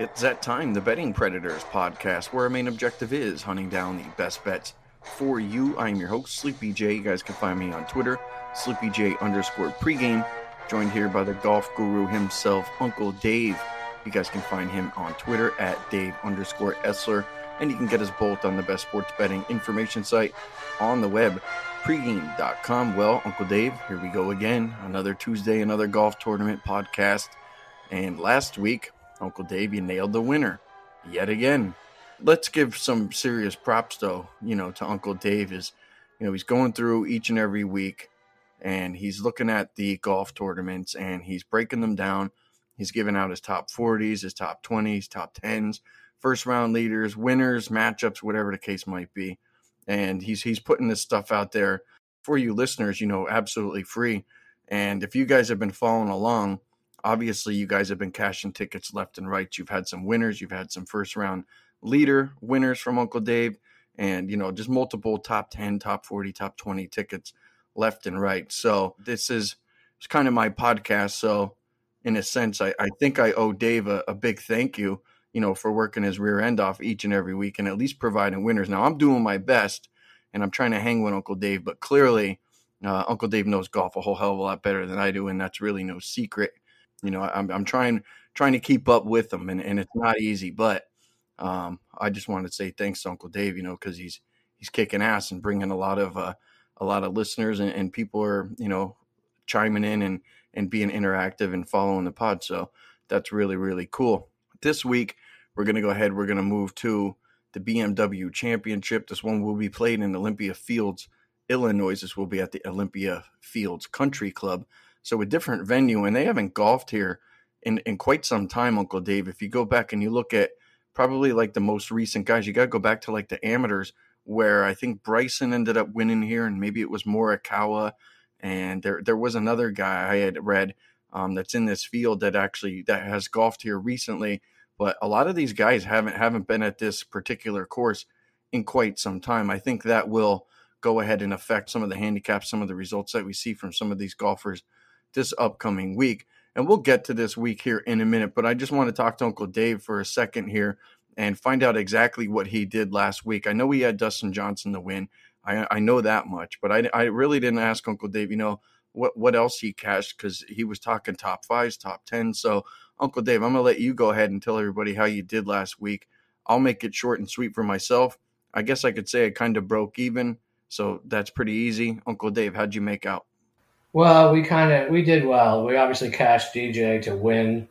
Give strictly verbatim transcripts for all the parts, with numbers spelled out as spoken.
It's that time, the Betting Predators podcast, where our main objective is hunting down the best bets for you. I'm your host, Sleepy J. You guys can find me on Twitter, Sleepy J underscore pregame. Joined here by the golf guru himself, Uncle Dave. You guys can find him on Twitter at Dave underscore Essler. And you can get us both on the best sports betting information site on the web, pregame dot com. Well, Uncle Dave, here we go again. Another Tuesday, another golf tournament podcast. And last week, Uncle Dave, you nailed the winner yet again. Let's give some serious props, though, you know, to Uncle Dave. Is, you know, he's going through each and every week and he's looking at the golf tournaments and he's breaking them down. He's giving out his top forties, his top twenties, top tens, first round leaders, winners, matchups, whatever the case might be. And he's he's putting this stuff out there for you listeners, you know, absolutely free. And if you guys have been following along, obviously you guys have been cashing tickets left and right. You've had some winners, you've had some first round leader winners from Uncle Dave, and, you know, just multiple top ten, top forty, top twenty tickets left and right. So this is it's kind of my podcast. So in a sense, I, I think I owe Dave a, a big thank you, you know, for working his rear end off each and every week and at least providing winners. Now, I'm doing my best and I'm trying to hang with Uncle Dave, but clearly uh, Uncle Dave knows golf a whole hell of a lot better than I do. And that's really no secret. You know, I'm, I'm trying, trying to keep up with him, and, and it's not easy, but um, I just wanted to say thanks to Uncle Dave, you know, cause he's, he's kicking ass and bringing a lot of, uh, a lot of listeners and, and people are, you know, chiming in and, and being interactive and following the pod. So that's really, really cool. This week, we're going to go ahead. We're going to move to the B M W Championship. This one will be played in Olympia Fields, Illinois. This will be at the Olympia Fields Country Club. So a different venue, and they haven't golfed here in, in quite some time, Uncle Dave. If you go back and you look at probably like the most recent guys, you got to go back to like the amateurs where I think Bryson ended up winning here, and maybe it was Morikawa. And there there was another guy I had read um, that's in this field that actually that has golfed here recently. But a lot of these guys haven't haven't been at this particular course in quite some time. I think that will go ahead and affect some of the handicaps, some of the results that we see from some of these golfers this upcoming week. And we'll get to this week here in a minute. But I just want to talk to Uncle Dave for a second here and find out exactly what he did last week. I know he had Dustin Johnson to win. I, I know that much, but I, I really didn't ask Uncle Dave, you know, what, what else he cashed, because he was talking top fives, top ten. So, Uncle Dave, I'm going to let you go ahead and tell everybody how you did last week. I'll make it short and sweet for myself. I guess I could say I kind of broke even, so that's pretty easy. Uncle Dave, how'd you make out? Well, we kind of we did well. We obviously cashed D J to win.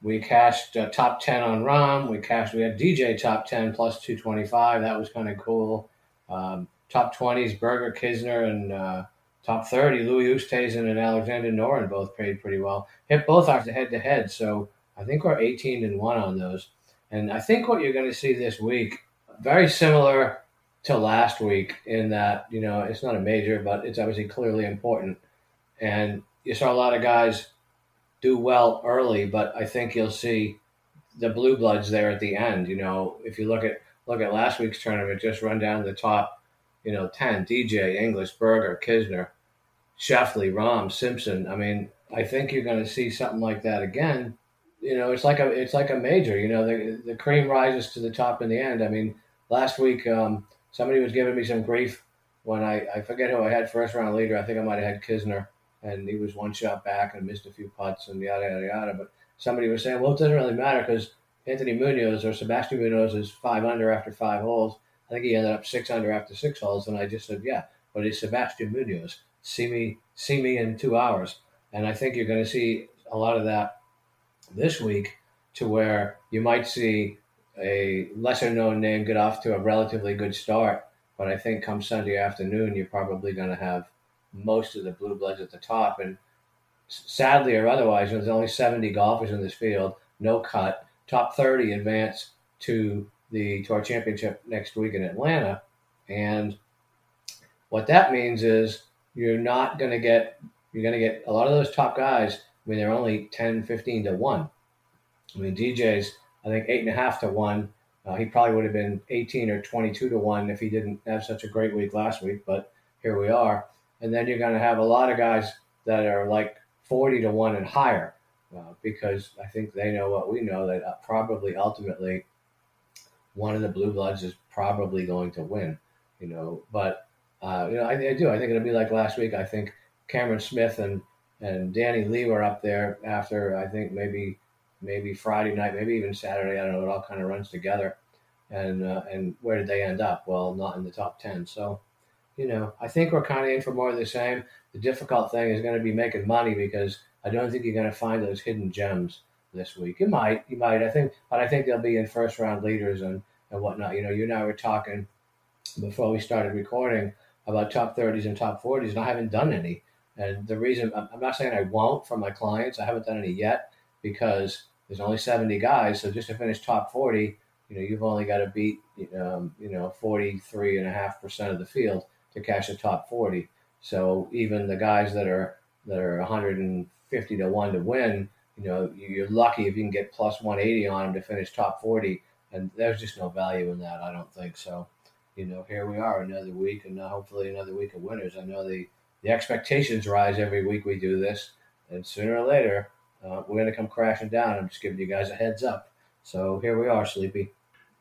We cashed uh, top ten on Rom. We cashed. We had D J top ten plus two twenty-five. That was kind of cool. Um, Top twenties, Berger, Kisner, and uh, top thirty, Louis Oosthuizen and Alexander Norén both paid pretty well. Hit both ours head-to-head, so I think we're eighteen and one on those. And I think what you're going to see this week, very similar to last week in that, you know, it's not a major, but it's obviously clearly important. And you saw a lot of guys do well early, but I think you'll see the blue bloods there at the end. You know, if you look at look at last week's tournament, just run down the top, you know, ten, D J, English, Berger, Kisner, Schauffele, Rom, Simpson. I mean, I think you're going to see something like that again. You know, it's like a it's like a major. You know, the the cream rises to the top in the end. I mean, last week um, somebody was giving me some grief when I, I forget who I had first round leader. I think I might have had Kisner, and he was one shot back and missed a few putts and yada, yada, yada. But somebody was saying, well, it doesn't really matter because Anthony Muñoz or Sebastián Muñoz is five under after five holes. I think he ended up six under after six holes, and I just said, yeah, but it's Sebastián Muñoz. See me see me in two hours. And I think you're going to see a lot of that this week to where you might see a lesser-known name get off to a relatively good start, but I think come Sunday afternoon, you're probably going to have most of the blue bloods at the top. And sadly or otherwise, there's only seventy golfers in this field, no cut, top thirty advance to the Tour Championship next week in Atlanta. And what that means is you're not going to get, you're going to get a lot of those top guys. I mean, they're only ten, fifteen to one. I mean, D J's, I think eight and a half to one. Uh, he probably would have been eighteen or twenty-two to one if he didn't have such a great week last week, but here we are. And then you're going to have a lot of guys that are like forty to one and higher. uh, because I think they know what we know, that probably ultimately one of the blue bloods is probably going to win, you know. But, uh, you know, I, I do. I think it'll be like last week. I think Cameron Smith and, and Danny Lee were up there after, I think, maybe maybe Friday night, maybe even Saturday. I don't know. It all kind of runs together. And uh, and where did they end up? Well, not in the top ten. So, you know, I think we're kind of in for more of the same. The difficult thing is going to be making money, because I don't think you're going to find those hidden gems this week. You might. You might. I think. But I think they'll be in first-round leaders and, and whatnot. You know, you and I were talking before we started recording about top thirties and top forties, and I haven't done any. And the reason – I'm not saying I won't for my clients. I haven't done any yet because there's only seventy guys. So just to finish top forty, you know, you've only got to beat, um, you know, forty-three point five percent of the field to cash the top forty. So even the guys that are that are one hundred fifty to one to win, you know, you're lucky if you can get plus one eighty on them to finish top forty. And there's just no value in that, I don't think. So, you know, here we are, another week, and hopefully another week of winners. I know the The expectations rise every week we do this, and sooner or later, uh, we're going to come crashing down. I'm just giving you guys a heads up. So here we are, Sleepy.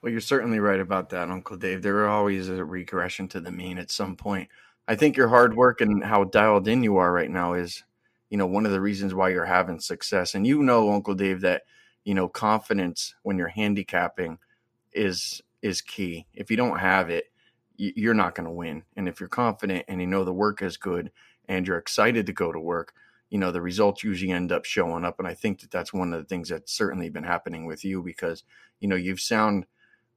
Well, you're certainly right about that, Uncle Dave. There always is a regression to the mean at some point. I think your hard work and how dialed in you are right now is, you know, one of the reasons why you're having success. And you know, Uncle Dave, that, you know, confidence when you're handicapping is is key. If you don't have it, you're not going to win. And if you're confident and you know the work is good and you're excited to go to work, you know, the results usually end up showing up. And I think that that's one of the things that's certainly been happening with you, because, you know, you've sound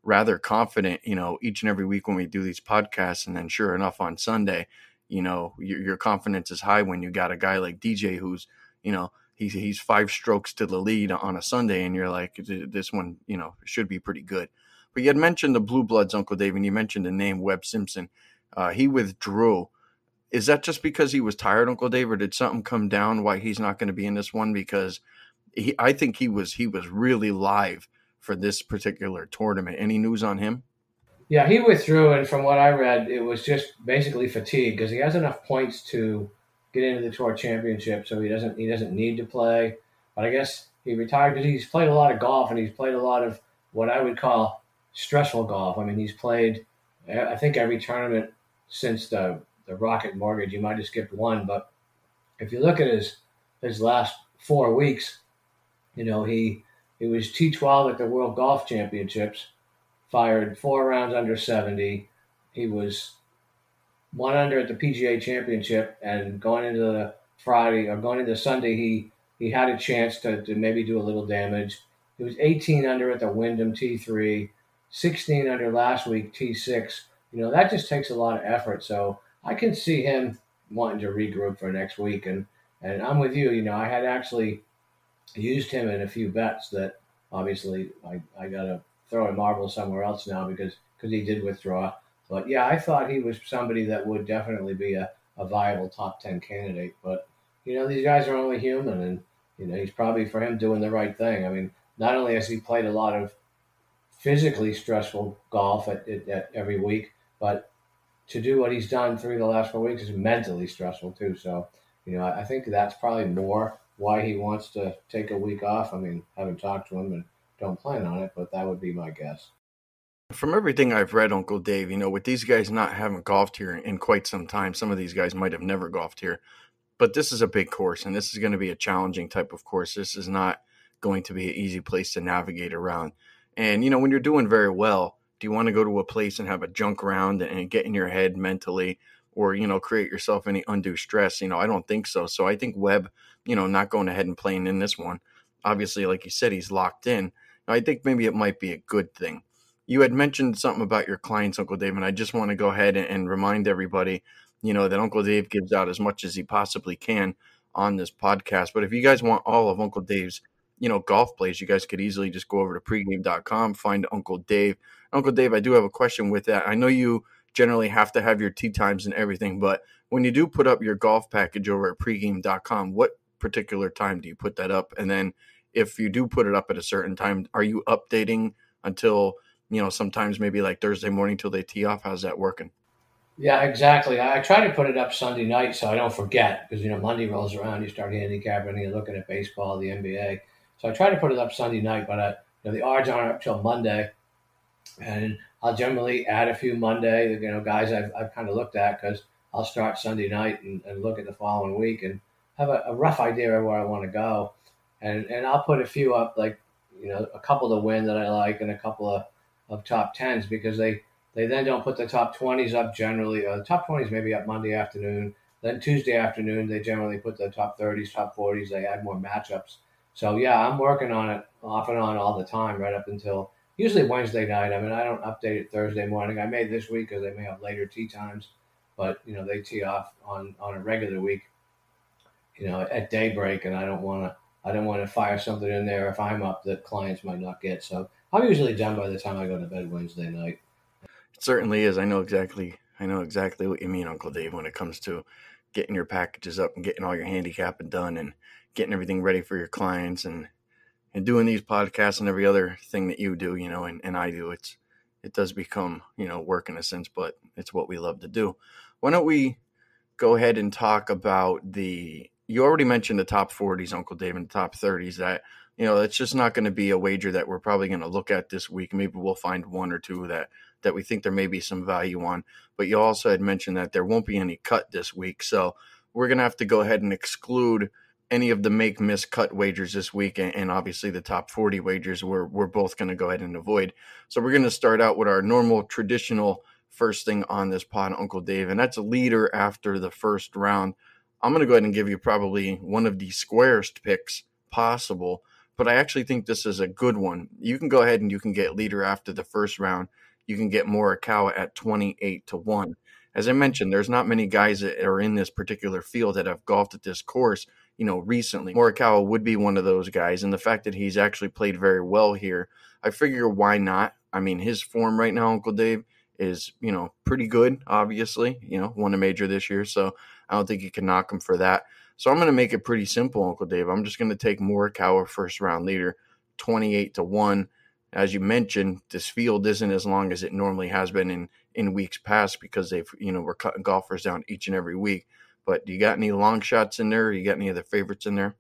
rather confident, you know, each and every week when we do these podcasts. And then sure enough, on Sunday, you know, your, your confidence is high when you got a guy like D J who's, you know, he's, he's five strokes to the lead on a Sunday. And you're like, this one, you know, should be pretty good. But you had mentioned the Blue Bloods, Uncle Dave, and you mentioned the name Webb Simpson. Uh, he withdrew. Is that just because he was tired, Uncle Dave, or did something come down why he's not going to be in this one? Because he, I think he was he was really live for this particular tournament. Any news on him? Yeah, he withdrew, and from what I read, it was just basically fatigue, because he has enough points to get into the Tour Championship, so he doesn't he doesn't need to play. But I guess he retired because he's played a lot of golf, and he's played a lot of what I would call stressful golf. I mean, he's played, I think, every tournament since the, the Rocket Mortgage. You might have skipped one, but if you look at his his last four weeks, you know, he he was T twelve at the World Golf Championships, fired four rounds under seventy. He was one under at the P G A Championship, and going into the Friday or going into Sunday, he, he had a chance to, to maybe do a little damage. He was eighteen under at the Wyndham T three. sixteen under last week, T six. You know, that just takes a lot of effort. So I can see him wanting to regroup for next week. And, and I'm with you. You know, I had actually used him in a few bets that obviously I, I got to throw a marble somewhere else now because cause he did withdraw. But, yeah, I thought he was somebody that would definitely be a, a viable top ten candidate. But, you know, these guys are only human. And, you know, he's probably, for him, doing the right thing. I mean, not only has he played a lot of physically stressful golf at, at, at every week, but to do what he's done through the last four weeks is mentally stressful too. So, you know, I, I think that's probably more why he wants to take a week off. I mean, I haven't talked to him and don't plan on it, but that would be my guess. From everything I've read, Uncle Dave, you know, with these guys not having golfed here in quite some time, some of these guys might have never golfed here, but this is a big course and this is going to be a challenging type of course. This is not going to be an easy place to navigate around. And, you know, when you're doing very well, do you want to go to a place and have a junk round and get in your head mentally or, you know, create yourself any undue stress? You know, I don't think so. So I think Webb, you know, not going ahead and playing in this one. Obviously, like you said, he's locked in. I think maybe it might be a good thing. You had mentioned something about your clients, Uncle Dave, and I just want to go ahead and, and remind everybody, you know, that Uncle Dave gives out as much as he possibly can on this podcast. But if you guys want all of Uncle Dave's, you know, golf plays, you guys could easily just go over to pregame dot com, find Uncle Dave. Uncle Dave, I do have a question with that. I know you generally have to have your tee times and everything, but when you do put up your golf package over at pregame dot com, what particular time do you put that up? And then if you do put it up at a certain time, are you updating until, you know, sometimes maybe like Thursday morning till they tee off? How's that working? Yeah, exactly. I try to put it up Sunday night so I don't forget, because, you know, Monday rolls around, you start handicapping, you're looking at baseball, the N B A. So I try to put it up Sunday night, but I, you know, the odds aren't up till Monday. And I'll generally add a few Monday, you know, guys I've, I've kind of looked at, because I'll start Sunday night and, and look at the following week and have a, a rough idea of where I want to go. And and I'll put a few up, like, you know, a couple to win that I like and a couple of, of top tens, because they, they then don't put the top twenties up generally. Or the top twenties maybe up Monday afternoon. Then Tuesday afternoon, they generally put the top thirties, top forties. They add more matchups. So, yeah, I'm working on it off and on all the time, right up until usually Wednesday night. I mean, I don't update it Thursday morning. I may this week because they may have later tee times. But, you know, they tee off on, on a regular week, you know, at daybreak, and I don't want to. I don't want to fire something in there if I'm up that clients might not get. So I'm usually done by the time I go to bed Wednesday night. It certainly is. I know exactly. I know exactly what you mean, Uncle Dave, when it comes to getting your packages up and getting all your handicapping done and getting everything ready for your clients and, and doing these podcasts and every other thing that you do, you know, and, and I do. It's, it does become, you know, work in a sense, but it's what we love to do. Why don't we go ahead and talk about the, you already mentioned the top forties, Uncle Dave, and the top thirties. That, you know, that's just not going to be a wager that we're probably going to look at this week. Maybe we'll find one or two that, that we think there may be some value on. But you also had mentioned that there won't be any cut this week. So we're going to have to go ahead and exclude any of the make, miss, cut wagers this week. And, and obviously the top forty wagers we're, we're both going to go ahead and avoid. So we're going to start out with our normal traditional first thing on this pod, Uncle Dave. And that's a leader after the first round. I'm going to go ahead and give you probably one of the squarest picks possible, but I actually think this is a good one. You can go ahead and you can get leader after the first round. You can get Morikawa at twenty-eight to one. As I mentioned, there's not many guys that are in this particular field that have golfed at this course, you know, recently. Morikawa would be one of those guys, and the fact that he's actually played very well here, I figure why not? I mean, his form right now, Uncle Dave, is, you know, pretty good, obviously, you know, won a major this year, so I don't think you can knock him for that. So I'm going to make it pretty simple, Uncle Dave. I'm just going to take Morikawa, first-round leader, twenty-eight to one. As you mentioned, this field isn't as long as it normally has been in, in weeks past, because they've, you know, we're cutting golfers down each and every week. But do you got any long shots in there? Or you got any other favorites in there?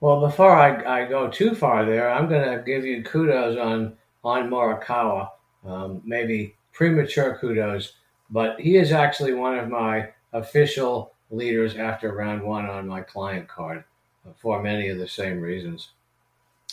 Well, before I, I go too far there, I'm going to give you kudos on, on Morikawa, um, maybe premature kudos, but he is actually one of my official leaders after round one on my client card for many of the same reasons.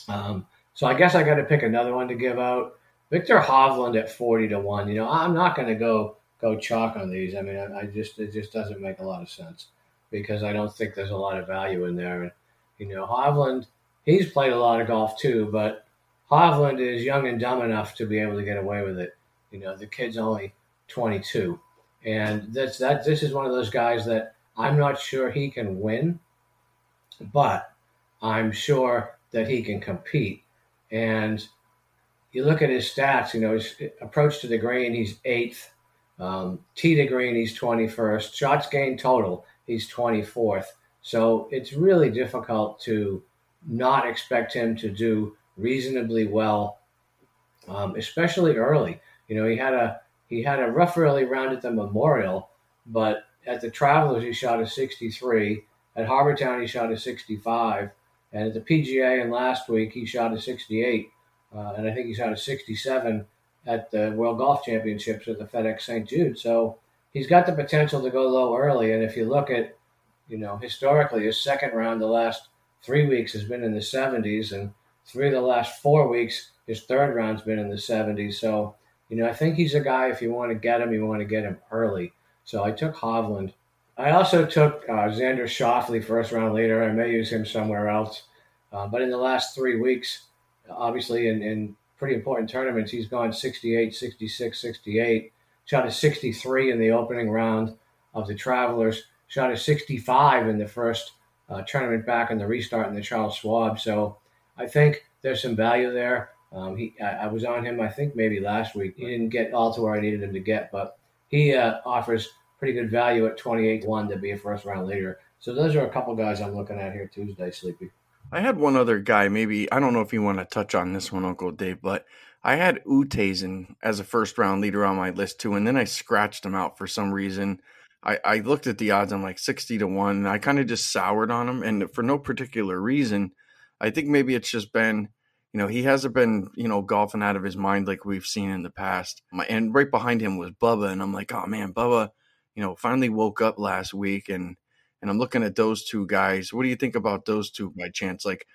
Um, so I guess I got to pick another one to give out. Victor Hovland at forty to one. You know, I'm not going to go go chalk on these. I mean, I, I just it just doesn't make a lot of sense, because I don't think there's a lot of value in there. And, you know, Hovland, he's played a lot of golf too, but Hovland is young and dumb enough to be able to get away with it. You know, the kid's only twenty-two. And that's that. This is one of those guys that I'm not sure he can win, but I'm sure that he can compete. And you look at his stats, you know, his approach to the green, he's eighth. Um, tee to green, he's twenty-first. Shots gained total, he's twenty-fourth. So it's really difficult to not expect him to do reasonably well, um, especially early. You know, he had a he had a rough early round at the Memorial, but at the Travelers, he shot a sixty-three. At Harbortown, he shot a sixty-five. And at the P G A and last week, he shot a sixty-eight. Uh, and I think he shot a sixty-seven at the World Golf Championships at the FedEx Saint Jude. So he's got the potential to go low early. And if you look at, you know, historically, his second round the last three weeks has been in the seventies. And three of the last four weeks, his third round's been in the seventies. So, you know, I think he's a guy, if you want to get him, you want to get him early. So I took Hovland. I also took uh, Xander Schauffele, first round leader. I may use him somewhere else. Uh, but in the last three weeks, obviously in, in pretty important tournaments, he's gone sixty-eight, sixty-six, sixty-eight, shot a sixty-three in the opening round of the Travelers, shot a sixty-five in the first uh, tournament back in the restart in the Charles Schwab. So I think there's some value there. Um, he, I, I was on him, I think, maybe last week. He didn't get all to where I needed him to get, but he uh, offers pretty good value at twenty-eight to one to be a first-round leader. So those are a couple guys I'm looking at here Tuesday, Sleepy. I had one other guy. Maybe, I don't know if you want to touch on this one, Uncle Dave, but I had Oosthuizen as a first round leader on my list too, and then I scratched him out for some reason. I, I looked at the odds, I'm like sixty to one, and I kind of just soured on him, and for no particular reason. I think maybe it's just been, you know, he hasn't been, you know, golfing out of his mind like we've seen in the past. My, and right behind him was Bubba, and I'm like, oh man, Bubba, you know, finally woke up last week, and and I'm looking at those two guys. What do you think about those two by chance? Like,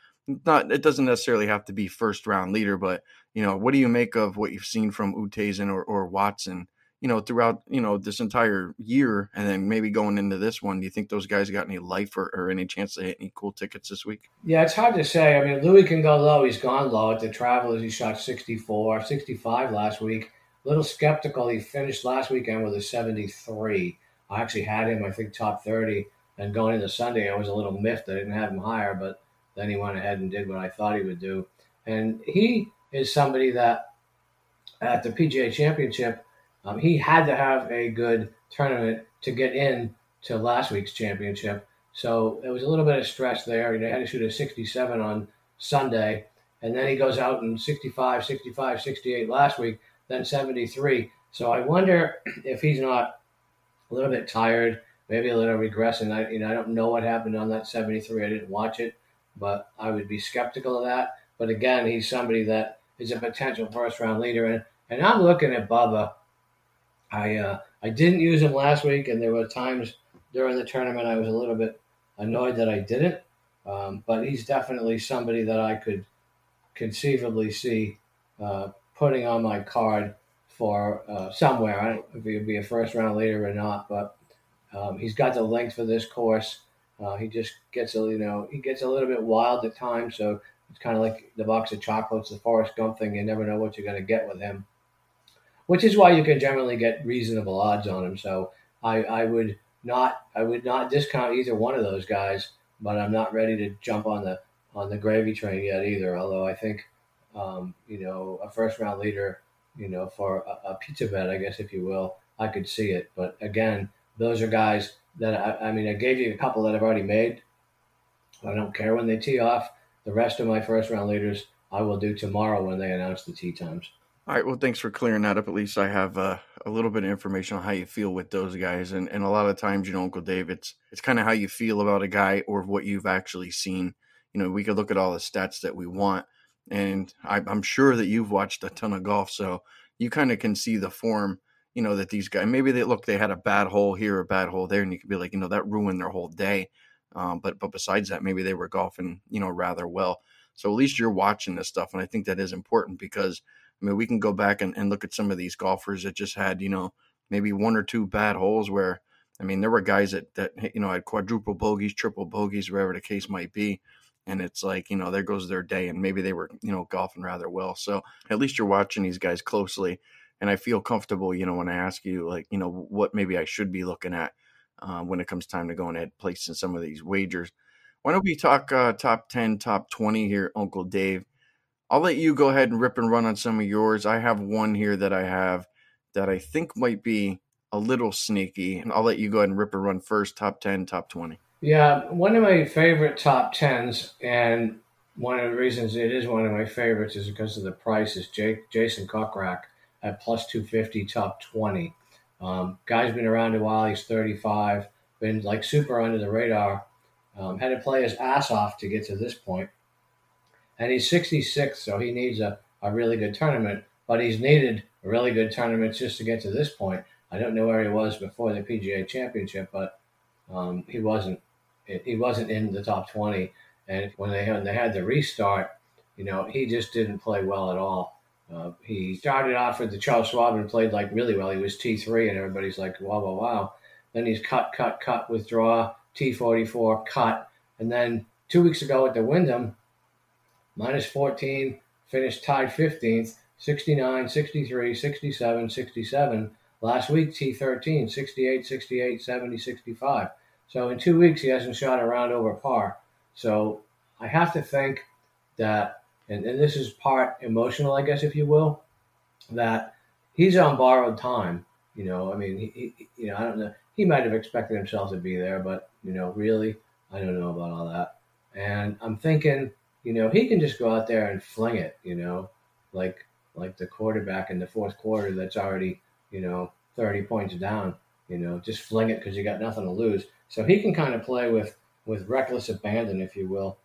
not it doesn't necessarily have to be first round leader, but you know, what do you make of what you've seen from Oosthuizen or, or Watson, you know, throughout, you know, this entire year, and then maybe going into this one? Do you think those guys got any life or, or any chance to hit any cool tickets this week? Yeah, it's hard to say. I mean, Louis can go low. He's gone low at the Travelers. He shot sixty-four, sixty-five last week. A little skeptical. He finished last weekend with a seventy-three. I actually had him, I think, top thirty. And going into Sunday, I was a little miffed. I didn't have him higher, but then he went ahead and did what I thought he would do. And he is somebody that at the P G A Championship, Um, he had to have a good tournament to get in to last week's championship. So it was a little bit of stress there. You know, he had to shoot a sixty-seven on Sunday, and then he goes out in sixty-five, sixty-five, sixty-eight last week, then seventy-three. So I wonder if he's not a little bit tired, maybe a little regressing. I, you know, I don't know what happened on that seventy-three. I didn't watch it, but I would be skeptical of that. But again, he's somebody that is a potential first-round leader. And, and I'm looking at Bubba. I uh, I didn't use him last week, and there were times during the tournament I was a little bit annoyed that I didn't. Um, but he's definitely somebody that I could conceivably see uh, putting on my card for uh, somewhere. I don't know if he'd be a first-round leader or not, but um, he's got the length for this course. Uh, he just gets a you know he gets a little bit wild at times, so it's kind of like the box of chocolates, the Forrest Gump thing. You never know what you're going to get with him, which is why you can generally get reasonable odds on him. So I, I would not I would not discount either one of those guys, but I'm not ready to jump on the on the gravy train yet either. Although I think um, you know a first round leader, you know, for a, a pizza bet, I guess if you will, I could see it. But again, those are guys that I, I mean I gave you a couple that I've already made. I don't care when they tee off. The rest of my first round leaders I will do tomorrow when they announce the tee times. All right. Well, thanks for clearing that up. At least I have uh, a little bit of information on how you feel with those guys. And and a lot of times, you know, Uncle Dave, it's, it's kind of how you feel about a guy or what you've actually seen. You know, we could look at all the stats that we want. And I, I'm sure that you've watched a ton of golf. So you kind of can see the form, you know, that these guys, maybe they look, they had a bad hole here, a bad hole there. And you could be like, you know, that ruined their whole day. Um, but, but besides that, maybe they were golfing, you know, rather well. So at least you're watching this stuff. And I think that is important because, I mean, we can go back and, and look at some of these golfers that just had, you know, maybe one or two bad holes where, I mean, there were guys that, that you know, had quadruple bogeys, triple bogeys, whatever the case might be. And it's like, you know, there goes their day. And maybe they were, you know, golfing rather well. So at least you're watching these guys closely. And I feel comfortable, you know, when I ask you, like, you know, what maybe I should be looking at uh, when it comes time to going and placing some of these wagers. Why don't we talk uh, top ten, top twenty here, Uncle Dave? I'll let you go ahead and rip and run on some of yours. I have one here that I have that I think might be a little sneaky, and I'll let you go ahead and rip and run first, top ten, top twenty. Yeah, one of my favorite top tens, and one of the reasons it is one of my favorites is because of the price, is Jake, Jason Kokrak at plus two fifty, top twenty. Um, guy's been around a while. He's thirty-five, been like super under the radar, um, had to play his ass off to get to this point. And he's sixty-six, so he needs a, a really good tournament. But he's needed really good tournaments just to get to this point. I don't know where he was before the P G A Championship, but um, he wasn't he wasn't in the top twenty. And when they, when they had the restart, you know, he just didn't play well at all. Uh, he started off with the Charles Schwab and played like really well. He was T three, and everybody's like, wow, wow, wow. Then he's cut, cut, cut, withdraw, T forty-four, cut. And then two weeks ago at the Wyndham, minus fourteen, finished tied fifteenth, sixty-nine, sixty-three, sixty-seven, sixty-seven. Last week, T thirteen, sixty-eight, sixty-eight, seventy, sixty-five. So in two weeks, he hasn't shot a round over par. So I have to think that, and, and this is part emotional, I guess, if you will, that he's on borrowed time. You know, I mean, he, he, you know, I don't know. He might have expected himself to be there, but, you know, really, I don't know about all that. And I'm thinking, you know, he can just go out there and fling it, you know, like like the quarterback in the fourth quarter that's already, you know, thirty points down, you know, just fling it because you got nothing to lose. So he can kind of play with, with reckless abandon, if you will.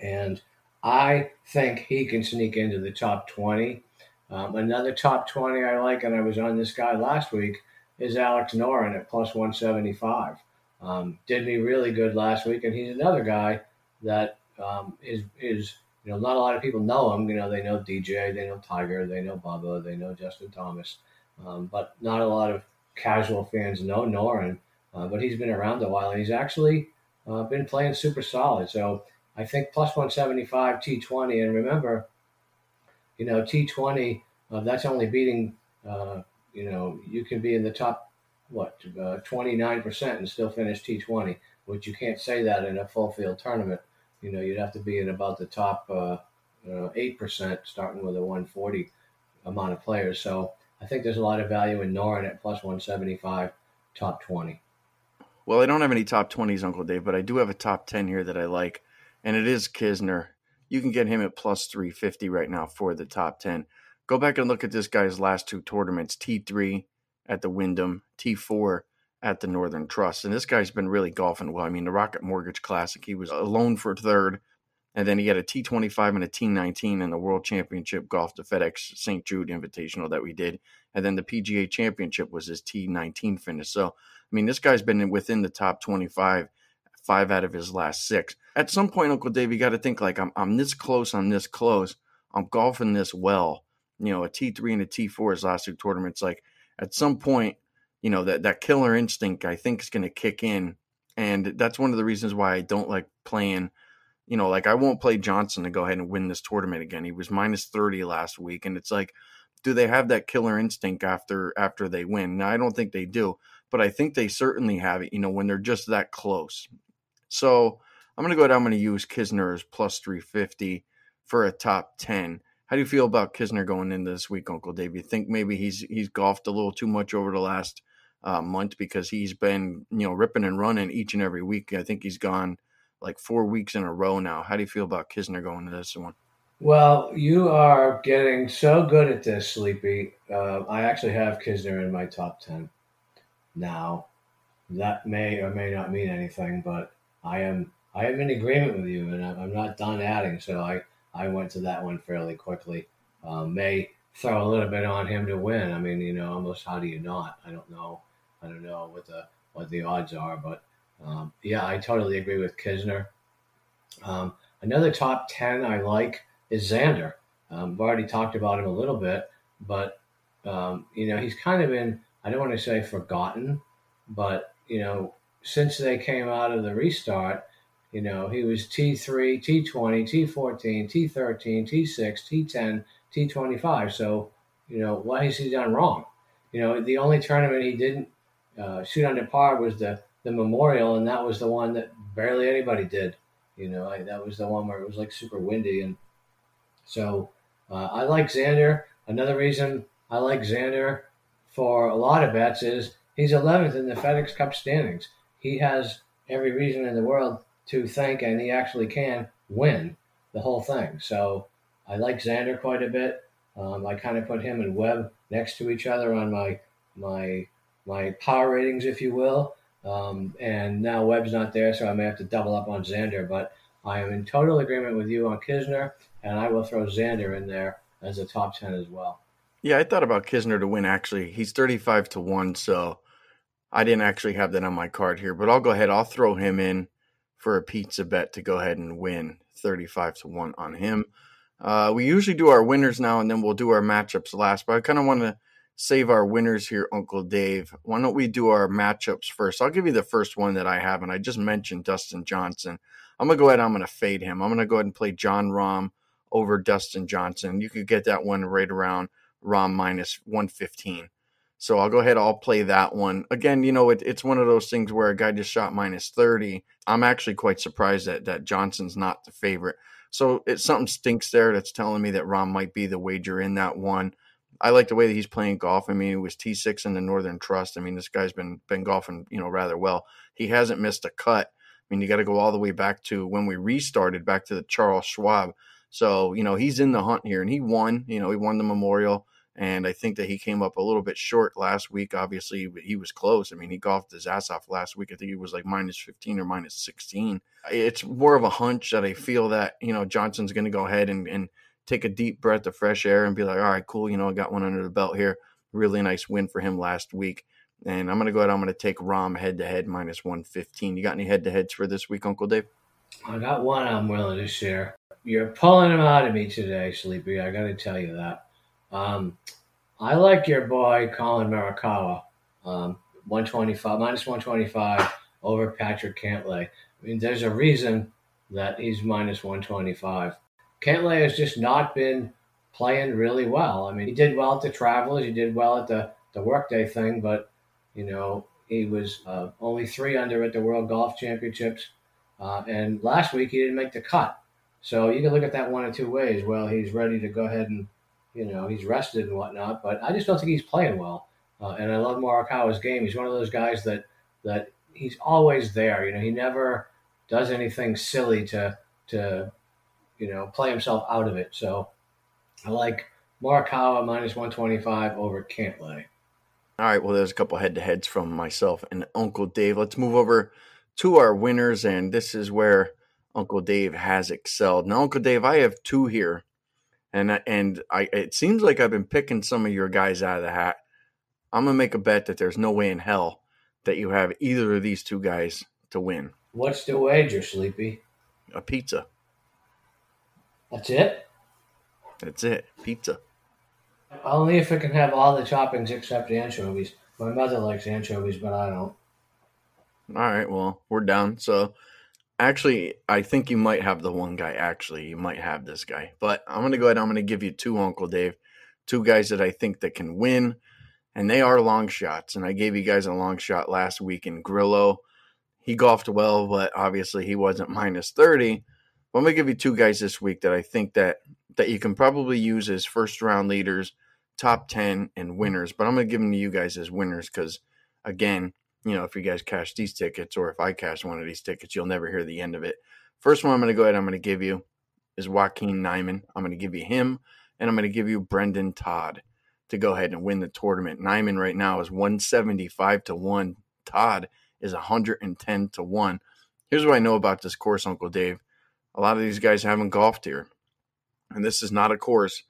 And I think he can sneak into the top twenty. Um, another top twenty I like, and I was on this guy last week, is Alex Norén at plus one seventy-five. Um, did me really good last week, and he's another guy that um, is is you know, not a lot of people know him. You know, they know D J, they know Tiger, they know Bubba, they know Justin Thomas, um, but not a lot of casual fans know Norén. Uh, but he's been around a while, and he's actually uh, been playing super solid. So I think plus one seventy-five T twenty, and remember, you know, T twenty uh, that's only beating. Uh, you know, you can be in the top. What, uh, twenty-nine percent and still finish T twenty, which you can't say that in a full field tournament. You know, you'd have to be in about the top uh, uh, eight percent, starting with a one forty amount of players. So I think there's a lot of value in Norén at plus one seventy-five, top twenty. Well, I don't have any top twenties, Uncle Dave, but I do have a top ten here that I like, and it is Kisner. You can get him at plus three fifty right now for the top ten. Go back and look at this guy's last two tournaments, T three at the Wyndham, T four at the Northern Trust. And this guy's been really golfing well. I mean, the Rocket Mortgage Classic, he was alone for third, and then he had a T twenty-five and a T nineteen in the World Championship Golf, the FedEx Saint Jude Invitational that we did. And then the P G A Championship was his T nineteen finish. So, I mean, this guy's been within the top twenty-five, five out of his last six. At some point, Uncle Dave, you got to think, like, I'm, I'm this close, I'm this close, I'm golfing this well. You know, a T three and a T four his last two tournaments, like, at some point, you know, that, that killer instinct, I think, is going to kick in. And that's one of the reasons why I don't like playing, you know, like I won't play Johnson to go ahead and win this tournament again. He was minus thirty last week. And it's like, do they have that killer instinct after after they win? Now, I don't think they do, but I think they certainly have it, you know, when they're just that close. So I'm going to go down. I'm going to use Kisner as plus three fifty for a top ten. How do you feel about Kisner going into this week, Uncle Dave? You think maybe he's he's golfed a little too much over the last uh, month, because he's been, you know, ripping and running each and every week. I think he's gone like four weeks in a row now. How do you feel about Kisner going into this one? Well, you are getting so good at this, Sleepy. Uh, I actually have Kisner in my top ten now. That may or may not mean anything, but I am I am in agreement with you, and I'm not done adding. So I. I went to that one fairly quickly. Um, may throw a little bit on him to win. I mean, you know, almost how do you not? I don't know. I don't know what the what the odds are, but um, yeah, I totally agree with Kisner. Um, another top ten I like is Xander. Um, I've already talked about him a little bit, but um, you know, he's kind of been, I don't want to say forgotten, but you know, since they came out of the restart. You know, he was T three, T twenty, T fourteen, T thirteen, T six, T ten, T twenty-five. So, you know, what has he done wrong? You know, the only tournament he didn't uh, shoot under par was the, the Memorial, and that was the one that barely anybody did. You know, like, that was the one where it was, like, super windy. And so uh, I like Xander. Another reason I like Xander for a lot of bets is he's eleventh in the FedEx Cup standings. He has every reason in the world to think, and he actually can win the whole thing. So I like Xander quite a bit. Um, I kind of put him and Webb next to each other on my my my power ratings, if you will. Um, and now Webb's not there, so I may have to double up on Xander. But I am in total agreement with you on Kisner, and I will throw Xander in there as a top ten as well. Yeah, I thought about Kisner to win, actually. He's thirty-five to one, so I didn't actually have that on my card here. But I'll go ahead. I'll throw him in for a pizza bet to go ahead and win thirty-five to one on him. Uh, we usually do our winners now, and then we'll do our matchups last, but I kind of want to save our winners here, Uncle Dave. Why don't we do our matchups first? I'll give you the first one that I have, and I just mentioned Dustin Johnson. I'm going to go ahead and I'm going to fade him. I'm going to go ahead and play John Rahm over Dustin Johnson. You could get that one right around Rahm minus one fifteen. So I'll go ahead, I'll play that one. Again, you know, it, it's one of those things where a guy just shot minus thirty. I'm actually quite surprised that, that Johnson's not the favorite. So it, something stinks there that's telling me that Rom might be the wager in that one. I like the way that he's playing golf. I mean, it was T six in the Northern Trust. I mean, this guy's been been golfing, you know, rather well. He hasn't missed a cut. I mean, you got to go all the way back to when we restarted, back to the Charles Schwab. So, you know, he's in the hunt here, and he won, you know, he won the Memorial. And I think that he came up a little bit short last week. Obviously, he was close. I mean, he golfed his ass off last week. I think it was like minus fifteen or minus sixteen. It's more of a hunch that I feel that, you know, Johnson's going to go ahead and, and take a deep breath of fresh air and be like, all right, cool. You know, I got one under the belt here. Really nice win for him last week. And I'm going to go ahead. I'm going to take Rom head-to-head minus one fifteen. You got any head-to-heads for this week, Uncle Dave? I got one I'm willing to share. You're pulling them out of me today, Sleepy. I got to tell you that. Um, I like your boy Colin Morikawa, um, one twenty-five, minus one twenty-five over Patrick Cantlay. I mean, there's a reason that he's minus one twenty-five. Cantlay has just not been playing really well. I mean, he did well at the Travelers, he did well at the, the Workday thing, but, you know, he was uh, only three under at the World Golf Championships. Uh, and last week he didn't make the cut. So you can look at that one of two ways. Well, he's ready to go ahead and, you know, he's rested and whatnot, but I just don't think he's playing well. Uh, and I love Morikawa's game. He's one of those guys that that he's always there. You know, he never does anything silly to, to you know, play himself out of it. So I like Morikawa minus one twenty-five over Cantlay. All right, well, there's a couple head-to-heads from myself and Uncle Dave. Let's move over to our winners, and this is where Uncle Dave has excelled. Now, Uncle Dave, I have two here. And and I it seems like I've been picking some of your guys out of the hat. I'm going to make a bet that there's no way in hell that you have either of these two guys to win. What's the wager, Sleepy? A pizza. That's it? That's it. Pizza. Only if it can have all the toppings except anchovies. My mother likes anchovies, but I don't. All right, well, we're down. So... Actually, I think you might have the one guy. Actually, you might have this guy. But I'm going to go ahead. I'm going to give you two, Uncle Dave, two guys that I think that can win. And they are long shots. And I gave you guys a long shot last week in Grillo. He golfed well, but obviously he wasn't minus thirty. But I'm going to give you two guys this week that I think that, that you can probably use as first-round leaders, top ten, and winners. But I'm going to give them to you guys as winners because, again, you know, if you guys cash these tickets or if I cash one of these tickets, you'll never hear the end of it. First one I'm going to go ahead I'm going to give you is Joaquin Niemann. I'm going to give you him, and I'm going to give you Brendan Todd to go ahead and win the tournament. Niemann right now is one seventy-five to one. Todd is one ten to one. Here's what I know about this course, Uncle Dave. A lot of these guys haven't golfed here, and this is not a course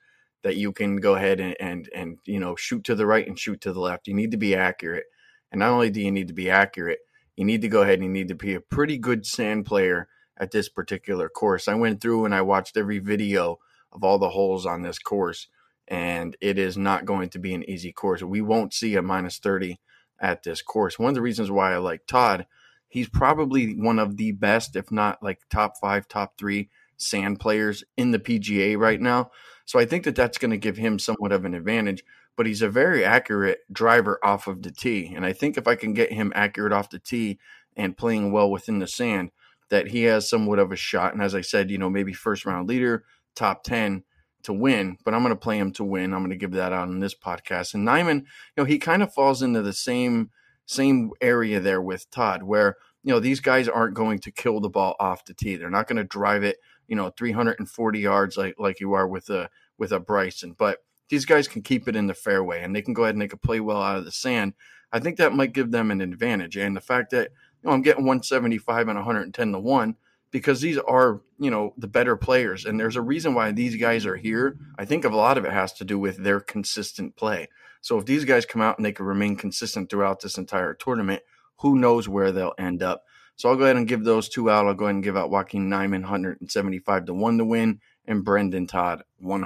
that you can go ahead and, and, and you know, shoot to the right and shoot to the left. You need to be accurate. And not only do you need to be accurate, you need to go ahead and you need to be a pretty good sand player at this particular course. I went through and I watched every video of all the holes on this course, and it is not going to be an easy course. We won't see a minus thirty at this course. One of the reasons why I like Todd, he's probably one of the best, if not like top five, top three sand players in the P G A right now. So I think that that's going to give him somewhat of an advantage. But he's a very accurate driver off of the tee. And I think if I can get him accurate off the tee and playing well within the sand, that he has somewhat of a shot. And as I said, you know, maybe first round leader, top ten to win. But I'm going to play him to win. I'm going to give that out on this podcast. And Niemann, you know, he kind of falls into the same same area there with Todd where, you know, these guys aren't going to kill the ball off the tee. They're not going to drive it, you know, three hundred forty yards like like you are with a, with a Bryson. But these guys can keep it in the fairway, and they can go ahead and they can play well out of the sand. I think that might give them an advantage. And the fact that, you know, I'm getting one seventy-five and one ten to one because these are, you know, the better players. And there's a reason why these guys are here. I think a lot of it has to do with their consistent play. So if these guys come out and they can remain consistent throughout this entire tournament, who knows where they'll end up. So I'll go ahead and give those two out. I'll go ahead and give out Joaquin Niemann one seventy-five to one to win and Brendan Todd one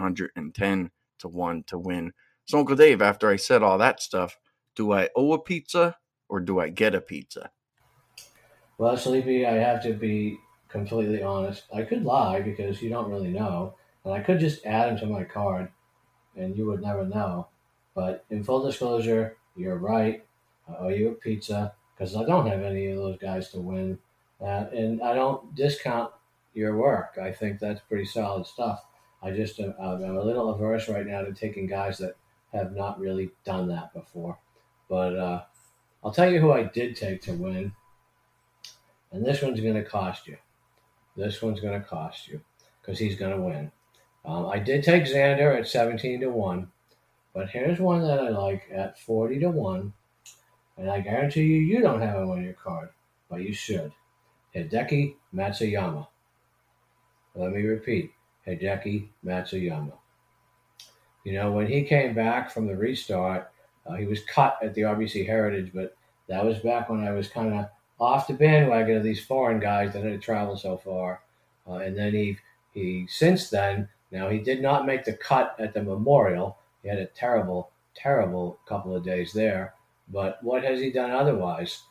ten to one to win. So Uncle Dave, after I said all that stuff, do I owe a pizza or do I get a pizza? Well, Sleepy, I have to be completely honest. I could lie because you don't really know, and I could just add him to my card, and you would never know. But in full disclosure, you're right. I owe you a pizza because I don't have any of those guys to win, uh, and I don't discount your work. I think that's pretty solid stuff. I just am I'm a little averse right now to taking guys that have not really done that before. But uh, I'll tell you who I did take to win. And this one's going to cost you. This one's going to cost you because he's going to win. Um, I did take Xander at seventeen to one, but here's one that I like at forty to one, and I guarantee you, you don't have him on your card, but you should. Hideki Matsuyama. Let me repeat, Hideki Matsuyama. You know, when he came back from the restart, uh, he was cut at the R B C Heritage, but that was back when I was kind of off the bandwagon of these foreign guys that had traveled so far. Uh, and then he, he since then, now he did not make the cut at the Memorial. He had a terrible, terrible couple of days there. But what has he done otherwise?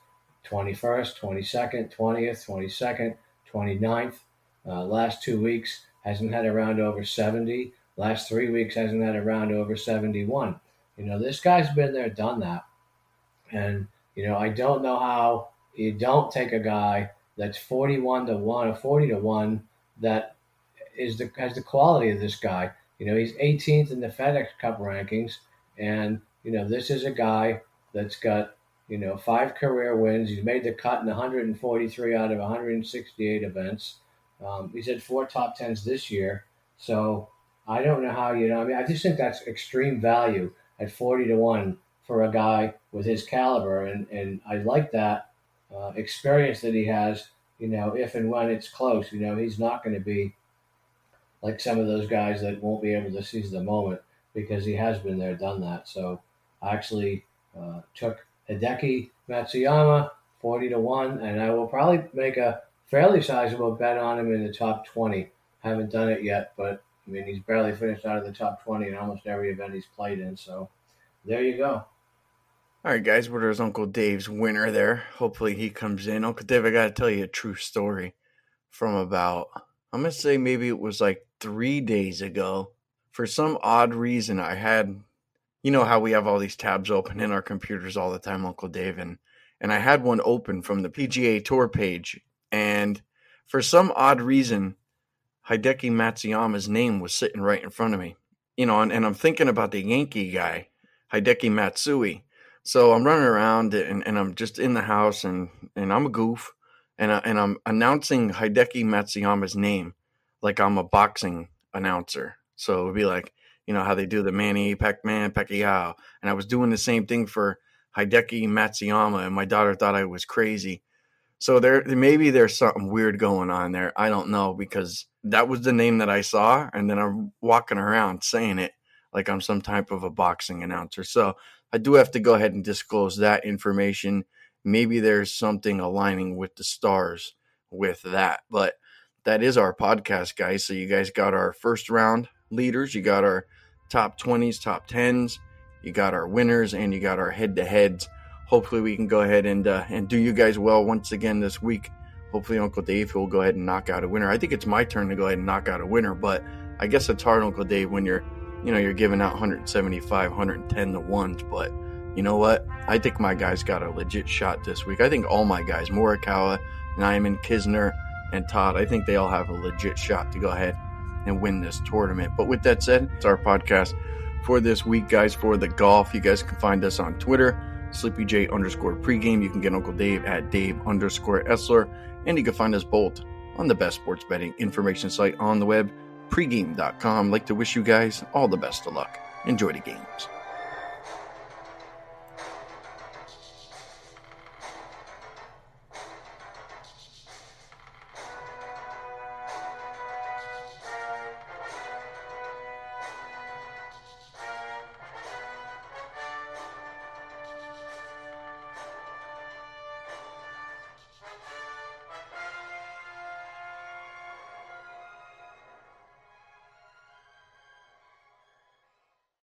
twenty-first, twenty-second, twentieth, twenty-second, twenty-ninth. Uh, last two weeks hasn't had a round over seventy. Last three weeks hasn't had a round over seventy-one. You know, this guy's been there, done that. And, you know, I don't know how you don't take a guy that's forty-one to one or forty to one that is the has the quality of this guy. You know, he's eighteenth in the FedEx Cup rankings. And, you know, this is a guy that's got, you know, five career wins. He's made the cut in one hundred forty-three out of one hundred sixty-eight events. Um, he's had four top tens this year. So I don't know how, you know, I mean, I just think that's extreme value at forty to one for a guy with his caliber. And, and I like that uh, experience that he has, you know, if and when it's close. You know, he's not going to be like some of those guys that won't be able to seize the moment because he has been there, done that. So I actually uh, took Hideki Matsuyama forty to one, and I will probably make a fairly sizable bet on him in the top twenty. Haven't done it yet, but I mean, he's barely finished out of the top twenty in almost every event he's played in. So there you go. All right, guys, where is Uncle Dave's winner there? Hopefully he comes in. Uncle Dave, I got to tell you a true story from about, I'm going to say maybe it was like three days ago. For some odd reason, I had, you know how we have all these tabs open in our computers all the time, Uncle Dave, and, and I had one open from the P G A Tour page. And for some odd reason, Hideki Matsuyama's name was sitting right in front of me, you know, and, and I'm thinking about the Yankee guy, Hideki Matsui. So I'm running around and, and I'm just in the house and, and I'm a goof and, I, and I'm announcing Hideki Matsuyama's name like I'm a boxing announcer. So it would be like, you know, how they do the Manny, Pac-Man, Pacquiao. And I was doing the same thing for Hideki Matsuyama, and my daughter thought I was crazy. So there, maybe there's something weird going on there. I don't know, because that was the name that I saw, and then I'm walking around saying it like I'm some type of a boxing announcer. So I do have to go ahead and disclose that information. Maybe there's something aligning with the stars with that. But that is our podcast, guys. So you guys got our first round leaders. You got our top twenties, top tens. You got our winners, and you got our head-to-heads. Hopefully we can go ahead and uh, and do you guys well once again this week. Hopefully Uncle Dave will go ahead and knock out a winner. I think it's my turn to go ahead and knock out a winner, but I guess it's hard, Uncle Dave, when you're, you know, you're giving out one seventy-five, one ten to ones. But you know what? I think my guys got a legit shot this week. I think all my guys, Morikawa, Niemann, Kisner, and Todd, I think they all have a legit shot to go ahead and win this tournament. But with that said, it's our podcast for this week, guys, for the golf. You guys can find us on Twitter, Sleepy J underscore pregame. You can get Uncle Dave at Dave underscore Essler, and you can find us both on the best sports betting information site on the web, pregame dot com. Like to wish you guys all the best of luck. Enjoy the games.